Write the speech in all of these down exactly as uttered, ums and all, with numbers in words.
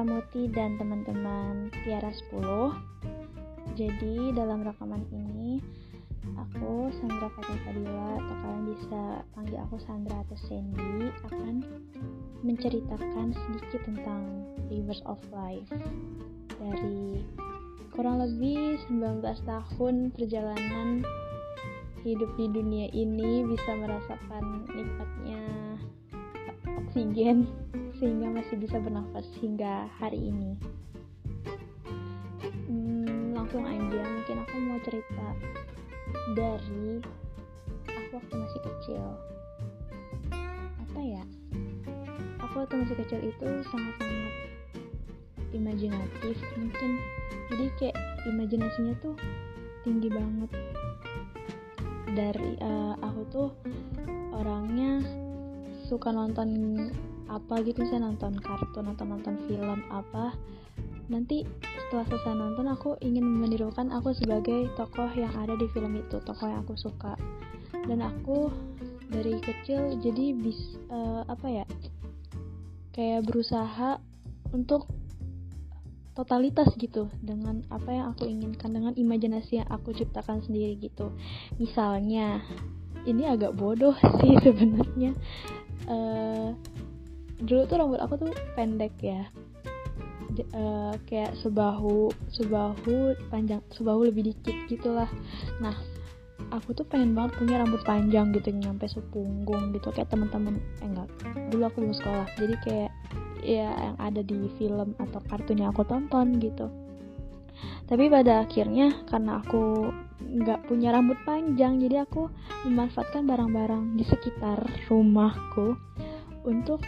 Kamuti dan teman-teman Tiara sepuluh. Jadi dalam rekaman ini aku Sandra Kacang Kadiwa, atau kalian bisa panggil aku Sandra atau Sandy, akan menceritakan sedikit tentang Rivers of Life dari kurang lebih sembilan belas tahun perjalanan hidup di dunia ini, bisa merasakan nikmatnya oksigen sehingga masih bisa bernafas hingga hari ini. Hmm, langsung aja, mungkin aku mau cerita dari aku waktu masih kecil. Apa ya? Aku waktu masih kecil itu sangat-sangat imajinatif mungkin. Jadi kayak imajinasinya tuh tinggi banget. Dari uh, aku tuh orangnya suka nonton apa gitu, misalnya nonton kartun atau nonton film apa, nanti setelah selesai nonton aku ingin menirukan aku sebagai tokoh yang ada di film itu, tokoh yang aku suka. Dan aku dari kecil jadi bis uh, apa ya kayak berusaha untuk totalitas gitu dengan apa yang aku inginkan, dengan imajinasi yang aku ciptakan sendiri gitu. Misalnya ini agak bodoh sih sebenarnya. Uh, dulu tuh rambut aku tuh pendek ya, J- uh, kayak sebahu sebahu panjang, sebahu lebih dikit gitulah. Nah aku tuh pengen banget punya rambut panjang gitu nyampe sepunggung gitu kayak teman-teman. Eh, enggak, dulu aku belum sekolah, jadi kayak ya yang ada di film atau kartun yang aku tonton gitu. Tapi pada akhirnya karena aku nggak punya rambut panjang, jadi aku memanfaatkan barang-barang di sekitar rumahku untuk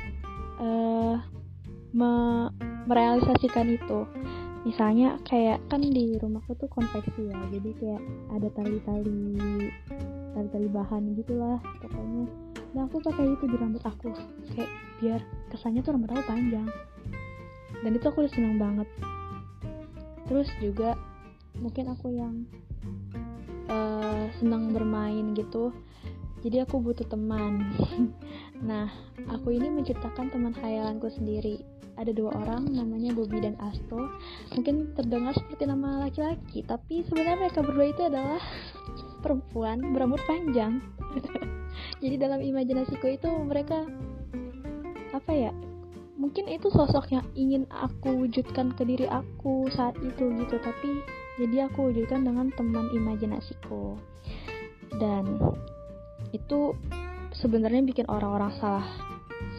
Uh, me- merealisasikan itu. Misalnya kayak kan di rumahku tuh konveksi ya, jadi kayak ada tali-tali tali-tali bahan gitulah pokoknya. Nah aku pakai itu di rambut aku kayak biar kesannya tuh rambut aku panjang, dan itu aku senang banget. Terus juga mungkin aku yang uh, senang bermain gitu, jadi aku butuh teman. Nah, aku ini menciptakan teman khayalanku sendiri. Ada dua orang, namanya Bobi dan Asto. Mungkin terdengar seperti nama laki-laki, tapi sebenarnya mereka berdua itu adalah perempuan berambut panjang. Jadi dalam imajinasiku itu mereka apa ya? Mungkin itu sosok yang ingin aku wujudkan ke diri aku saat itu gitu, tapi jadi aku wujudkan dengan teman imajinasiku. Dan itu sebenarnya bikin orang-orang salah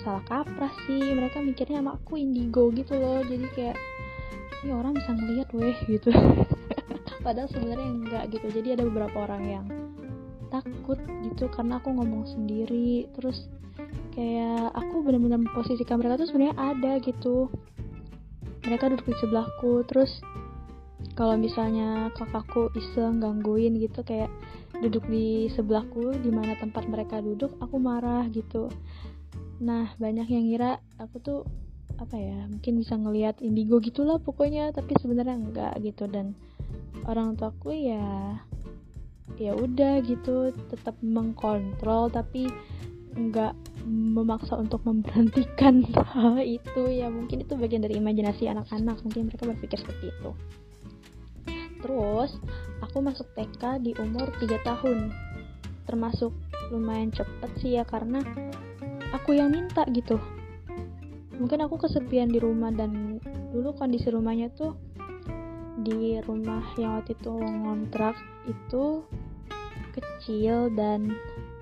salah kaprah sih. Mereka mikirnya sama aku indigo gitu loh, jadi kayak ini orang bisa ngeliat weh gitu. Padahal sebenarnya enggak gitu. Jadi ada beberapa orang yang takut gitu karena aku ngomong sendiri, terus kayak aku benar-benar memposisikan mereka tuh sebenarnya ada gitu. Mereka duduk di sebelahku, terus kalau misalnya kakakku iseng gangguin gitu kayak duduk di sebelahku di mana tempat mereka duduk, aku marah gitu. Nah banyak yang ngira aku tuh apa ya, mungkin bisa ngelihat indigo gitulah pokoknya, tapi sebenarnya enggak gitu. Dan orang tuaku ya ya udah gitu, tetap mengkontrol tapi enggak memaksa untuk memberhentikan hal itu. Ya mungkin itu bagian dari imajinasi anak-anak, mungkin mereka berpikir seperti itu. Terus, aku masuk T K di umur tiga tahun. Termasuk lumayan cepet sih ya, karena aku yang minta gitu. Mungkin aku kesepian di rumah, dan dulu kondisi rumahnya tuh di rumah yang waktu itu ngontrak itu kecil dan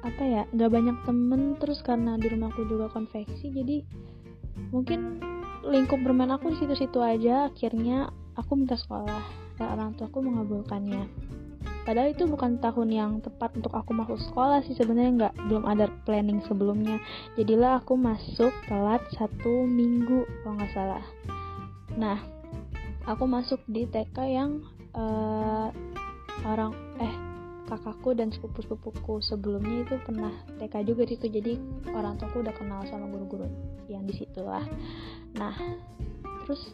apa ya, gak banyak temen. Terus karena di rumahku juga konveksi, jadi mungkin lingkup bermain aku di situ-situ aja. Akhirnya aku minta sekolah, orang tua aku mengabulkannya. Padahal itu bukan tahun yang tepat untuk aku masuk sekolah sih sebenarnya, nggak, belum ada planning sebelumnya. Jadilah aku masuk telat satu minggu kalau nggak salah. Nah, aku masuk di T K yang uh, orang eh kakakku dan sepupu-sepupuku sebelumnya itu pernah T K juga di situ. Jadi orang tuaku udah kenal sama guru-guru yang di situ lah. Nah, terus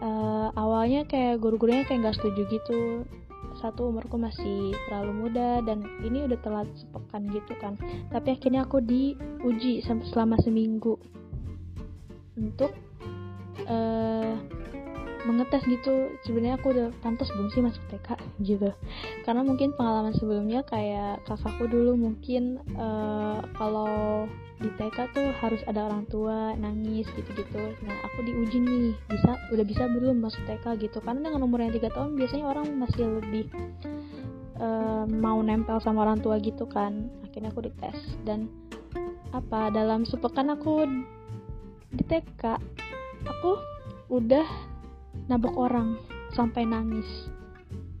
Uh, awalnya kayak guru-gurunya kayak gak setuju gitu. Satu, umurku masih terlalu muda, dan ini udah telat sepekan gitu kan. Tapi akhirnya aku diuji selama seminggu untuk uh, mengetes gitu, sebenarnya aku udah pantas belum sih masuk T K gitu. Karena mungkin pengalaman sebelumnya kayak kakakku dulu mungkin uh, kalau di T K tuh harus ada orang tua nangis gitu-gitu. Nah aku diuji nih, bisa udah bisa belum masuk T K gitu. Karena dengan umurnya tiga tahun biasanya orang masih lebih uh, mau nempel sama orang tua gitu kan. Akhirnya aku dites dan apa dalam sepekan aku di T K aku udah nabok orang sampai nangis.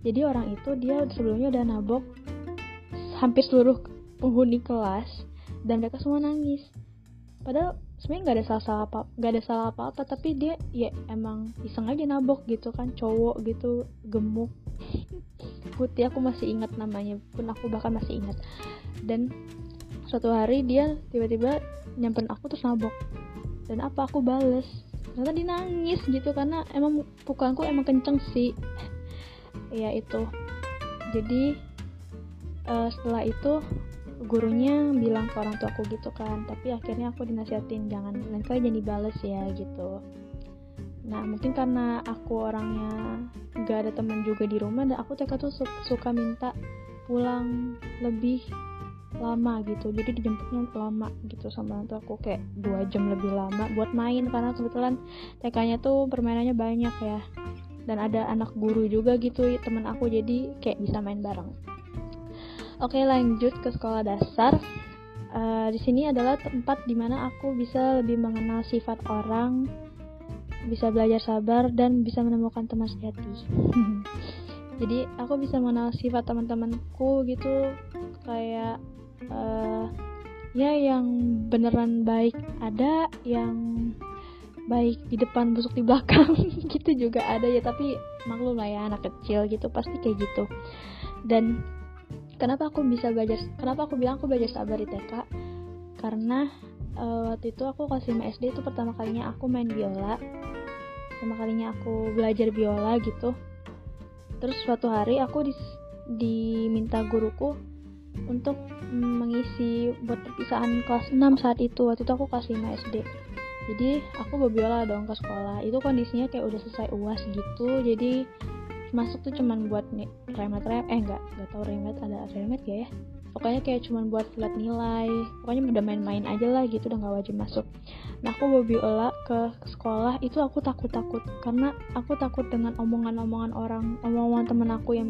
Jadi orang itu dia sebelumnya udah nabok hampir seluruh penghuni kelas dan mereka semua nangis. Padahal sebenarnya nggak ada salah-salah apa, nggak ada salah apa-apa, tapi dia ya emang iseng aja nabok gitu kan, cowok gitu, gemuk. Putih, aku masih ingat namanya pun aku bahkan masih ingat. Dan suatu hari dia tiba-tiba nyamperin aku terus nabok. Dan apa aku bales? Ternyata dia nangis gitu karena emang pukulanku emang kenceng sih. Ya itu. Jadi uh, setelah itu gurunya bilang ke orang tuaku gitu kan, tapi akhirnya aku dinasihatin jangan, lain kali jangan dibales ya gitu. Nah mungkin karena aku orangnya gak ada teman juga di rumah, dan aku T K tuh suka minta pulang lebih lama gitu, jadi dijemputnya lama gitu sama orang tua aku, kayak dua jam lebih lama buat main, karena kebetulan T K-nya tuh permainannya banyak ya, dan ada anak guru juga gitu temen aku, jadi kayak bisa main bareng. Oke, lanjut ke sekolah dasar. Uh, di sini adalah tempat dimana aku bisa lebih mengenal sifat orang, bisa belajar sabar dan bisa menemukan teman sejati. Jadi aku bisa mengenal sifat teman-temanku gitu, kayak Uh, ya yang beneran baik ada, yang baik di depan busuk di belakang gitu juga ada ya, tapi maklum lah ya anak kecil gitu pasti kayak gitu. Dan kenapa aku bisa belajar, kenapa aku bilang aku belajar sabar di T K, karena uh, waktu itu aku kelas lima S D itu pertama kalinya aku main biola, pertama kalinya aku belajar biola gitu. Terus suatu hari aku di, diminta guruku untuk mengisi buat perpisahan kelas enam saat itu. Waktu itu aku kelas lima S D, jadi aku bebiola dong ke sekolah. Itu kondisinya kayak udah selesai U A S gitu, jadi masuk tuh cuman buat nih remet-remet, eh enggak, enggak tahu remet, ada remet gak ya, pokoknya kayak cuman buat flat nilai, pokoknya udah main-main aja lah gitu, udah gak wajib masuk. Nah aku bebiola ke sekolah itu aku takut-takut, karena aku takut dengan omongan-omongan orang, omongan temen aku yang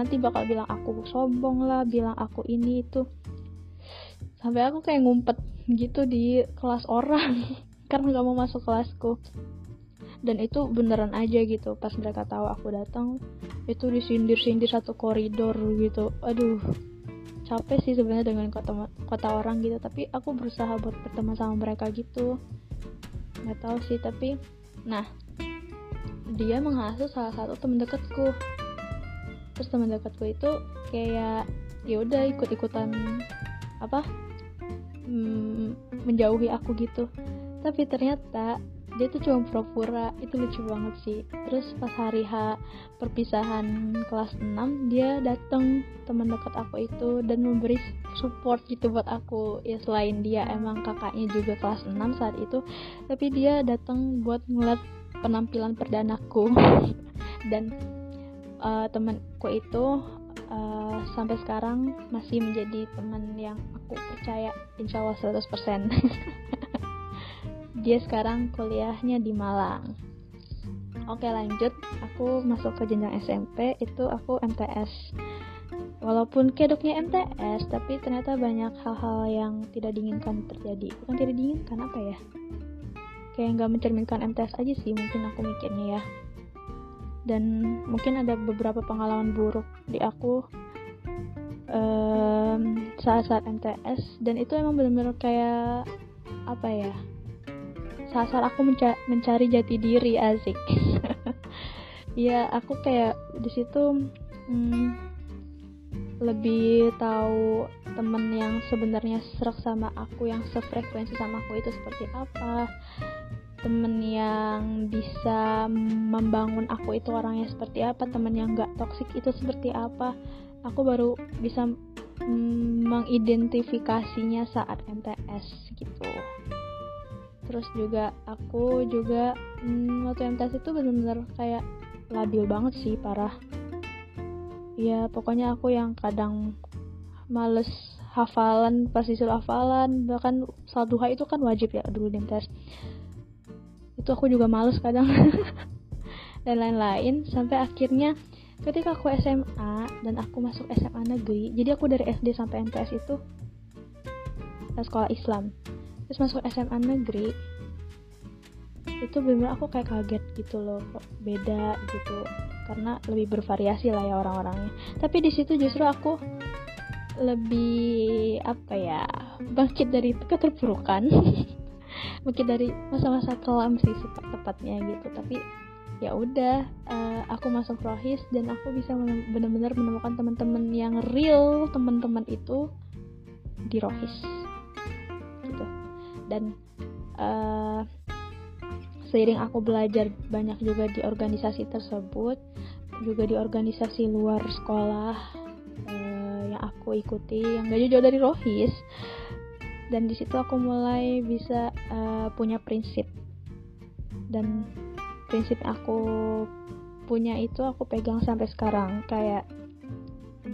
nanti bakal bilang aku sombong lah, bilang aku ini itu, sampai aku kayak ngumpet gitu di kelas orang karena gak mau masuk kelasku. Dan itu beneran aja gitu, pas mereka tahu aku datang itu disindir-sindir satu koridor gitu. Aduh, capek sih sebenarnya dengan kota kota orang gitu, tapi aku berusaha buat berteman sama mereka gitu. Nggak tahu sih, tapi nah dia mengasuh salah satu teman dekatku. Terus teman dekatku itu kayak ya udah ikut-ikutan apa hmm, menjauhi aku gitu, tapi ternyata dia tuh cuma pura-pura, itu lucu banget sih. Terus pas hari H perpisahan kelas enam, dia dateng teman dekat aku itu dan memberi support gitu buat aku. Ya selain dia emang kakaknya juga kelas enam saat itu, tapi dia dateng buat ngeliat penampilan perdanaku. Dan uh, temanku itu uh, sampai sekarang masih menjadi teman yang aku percaya insyaallah seratus persen. Dia sekarang kuliahnya di Malang. Oke, lanjut. Aku masuk ke jenjang S M P, itu aku M T S. Walaupun kedoknya M T S, tapi ternyata banyak hal-hal yang tidak diinginkan terjadi. Bukan tidak diinginkan, apa ya? Kayak nggak mencerminkan M T S aja sih, mungkin aku mikirnya ya. Dan mungkin ada beberapa pengalaman buruk di aku um, saat-saat M T S. Dan itu emang benar-benar kayak apa ya? Saat-saat aku menca- mencari jati diri, asik. Ya aku kayak di situ hmm, lebih tahu temen yang sebenarnya serak sama aku, yang sefrekuensi sama aku itu seperti apa, temen yang bisa membangun aku itu orangnya seperti apa, temen yang gak toksik itu seperti apa. Aku baru bisa hmm, mengidentifikasinya saat M T S gitu. Terus juga aku juga hmm, waktu M T S itu benar-benar kayak labil banget sih, parah. Ya pokoknya aku yang kadang males hafalan, pas disuruh hafalan, bahkan salat duha itu kan wajib ya dulu di M T S. Itu aku juga males kadang dan lain-lain. Sampai akhirnya ketika aku S M A dan aku masuk S M A negeri, jadi aku dari S D sampai M T S itu sekolah Islam. Terus masuk S M A negeri itu benar-benar aku kayak kaget gitu loh, kok beda gitu, karena lebih bervariasi lah ya orang-orangnya. Tapi di situ justru aku lebih apa ya, bangkit dari keterpurukan, bangkit dari masa-masa kelam sih tepatnya gitu. Tapi ya udah, uh, aku masuk Rohis dan aku bisa benar-benar menemukan teman-teman yang real, teman-teman itu di Rohis. Dan uh, seiring aku belajar banyak juga di organisasi tersebut, juga di organisasi luar sekolah uh, yang aku ikuti, yang gak jauh dari Rohis. Dan di situ aku mulai bisa uh, punya prinsip, dan prinsip aku punya itu aku pegang sampai sekarang. Kayak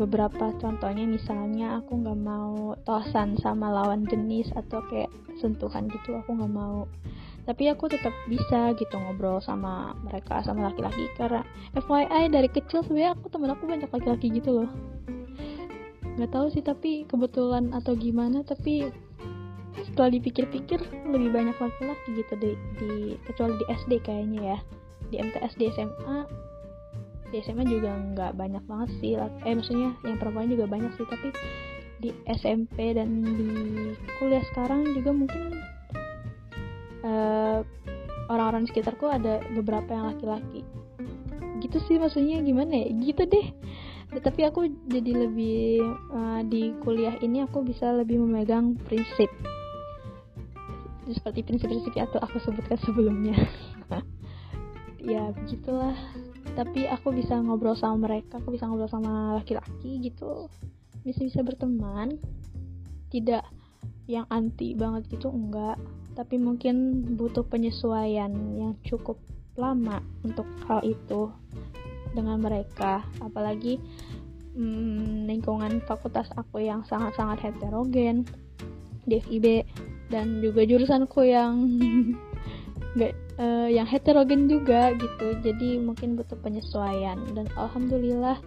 beberapa contohnya, misalnya aku nggak mau tosan sama lawan jenis atau kayak sentuhan gitu, aku nggak mau. Tapi aku tetap bisa gitu ngobrol sama mereka, sama laki-laki, karena F Y I dari kecil sebenarnya aku, temen aku banyak laki-laki gitu loh. Nggak tahu sih tapi kebetulan atau gimana, tapi setelah dipikir-pikir lebih banyak laki-laki gitu di, di kecuali di S D kayaknya ya. Di M T S, di S M A, di S M A juga nggak banyak banget sih, eh maksudnya yang perempuan juga banyak sih, tapi di S M P dan di kuliah sekarang juga mungkin uh, orang-orang di sekitarku ada beberapa yang laki-laki gitu sih, maksudnya gimana ya gitu deh. Tapi aku jadi lebih uh, di kuliah ini aku bisa lebih memegang prinsip seperti prinsip-prinsip yang aku sebutkan sebelumnya. Ya begitulah, tapi aku bisa ngobrol sama mereka, aku bisa ngobrol sama laki-laki gitu, bisa-bisa berteman, tidak yang anti banget gitu, enggak, tapi mungkin butuh penyesuaian yang cukup lama untuk hal itu dengan mereka, apalagi hmm, lingkungan fakultas aku yang sangat-sangat heterogen di F I B, dan juga jurusanku yang nggak Uh, yang heterogen juga gitu, jadi mungkin butuh penyesuaian. Dan alhamdulillah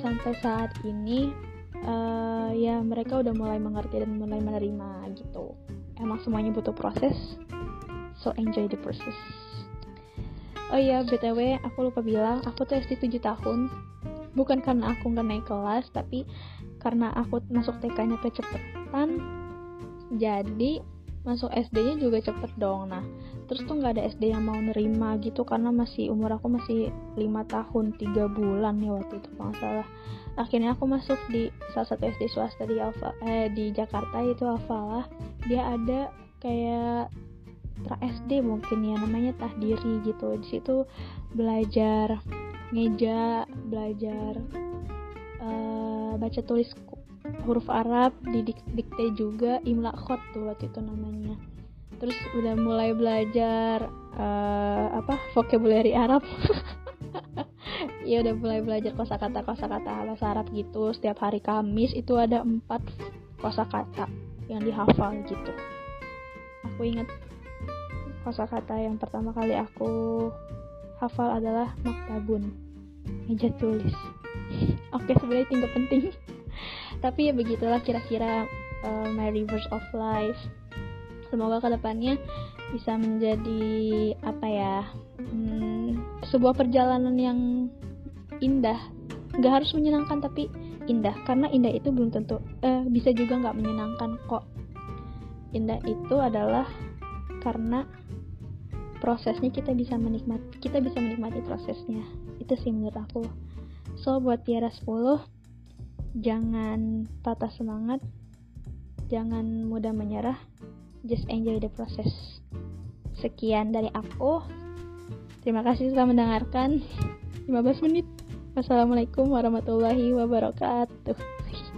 sampai saat ini uh, ya mereka udah mulai mengerti dan mulai menerima gitu. Emang semuanya butuh proses, so enjoy the process. Oh iya, B T W aku lupa bilang, aku tuh S D tujuh tahun, bukan karena aku nggak naik kelas, tapi karena aku masuk T K-nya kecepetan, jadi masuk S D-nya juga cepet dong. Nah, terus tuh nggak ada S D yang mau nerima gitu, karena masih umur aku masih lima tahun tiga bulan ya waktu itu kalau nggak salah. Akhirnya aku masuk di salah satu S D swasta di Alfa, eh, di Jakarta, itu Al-Falah. Dia ada kayak tra S D mungkin ya, namanya tahdiri gitu. Di situ belajar ngeja, belajar uh, baca tulis huruf Arab, didikte juga, imla khot tuh waktu itu namanya. Terus udah mulai belajar uh, apa vocabulary Arab. Ya udah mulai belajar kosakata kosakata bahasa Arab gitu. Setiap hari Kamis itu ada empat kosakata yang dihafal gitu. Aku ingat kosakata yang pertama kali aku hafal adalah maktabun, meja tulis. Oke, sebenarnya tinggal penting. Tapi ya begitulah kira-kira uh, my Rivers of Life. Semoga kedepannya bisa menjadi apa ya, hmm, sebuah perjalanan yang indah. Gak harus menyenangkan tapi indah, karena indah itu belum tentu eh, bisa juga gak menyenangkan kok. Indah itu adalah karena prosesnya kita bisa menikmati, kita bisa menikmati prosesnya. Itu sih menurut aku. So buat Tiara sepuluh, jangan patah semangat, jangan mudah menyerah. Just enjoy the process. Sekian dari aku. Terima kasih telah mendengarkan. lima belas menit. Wassalamualaikum warahmatullahi wabarakatuh.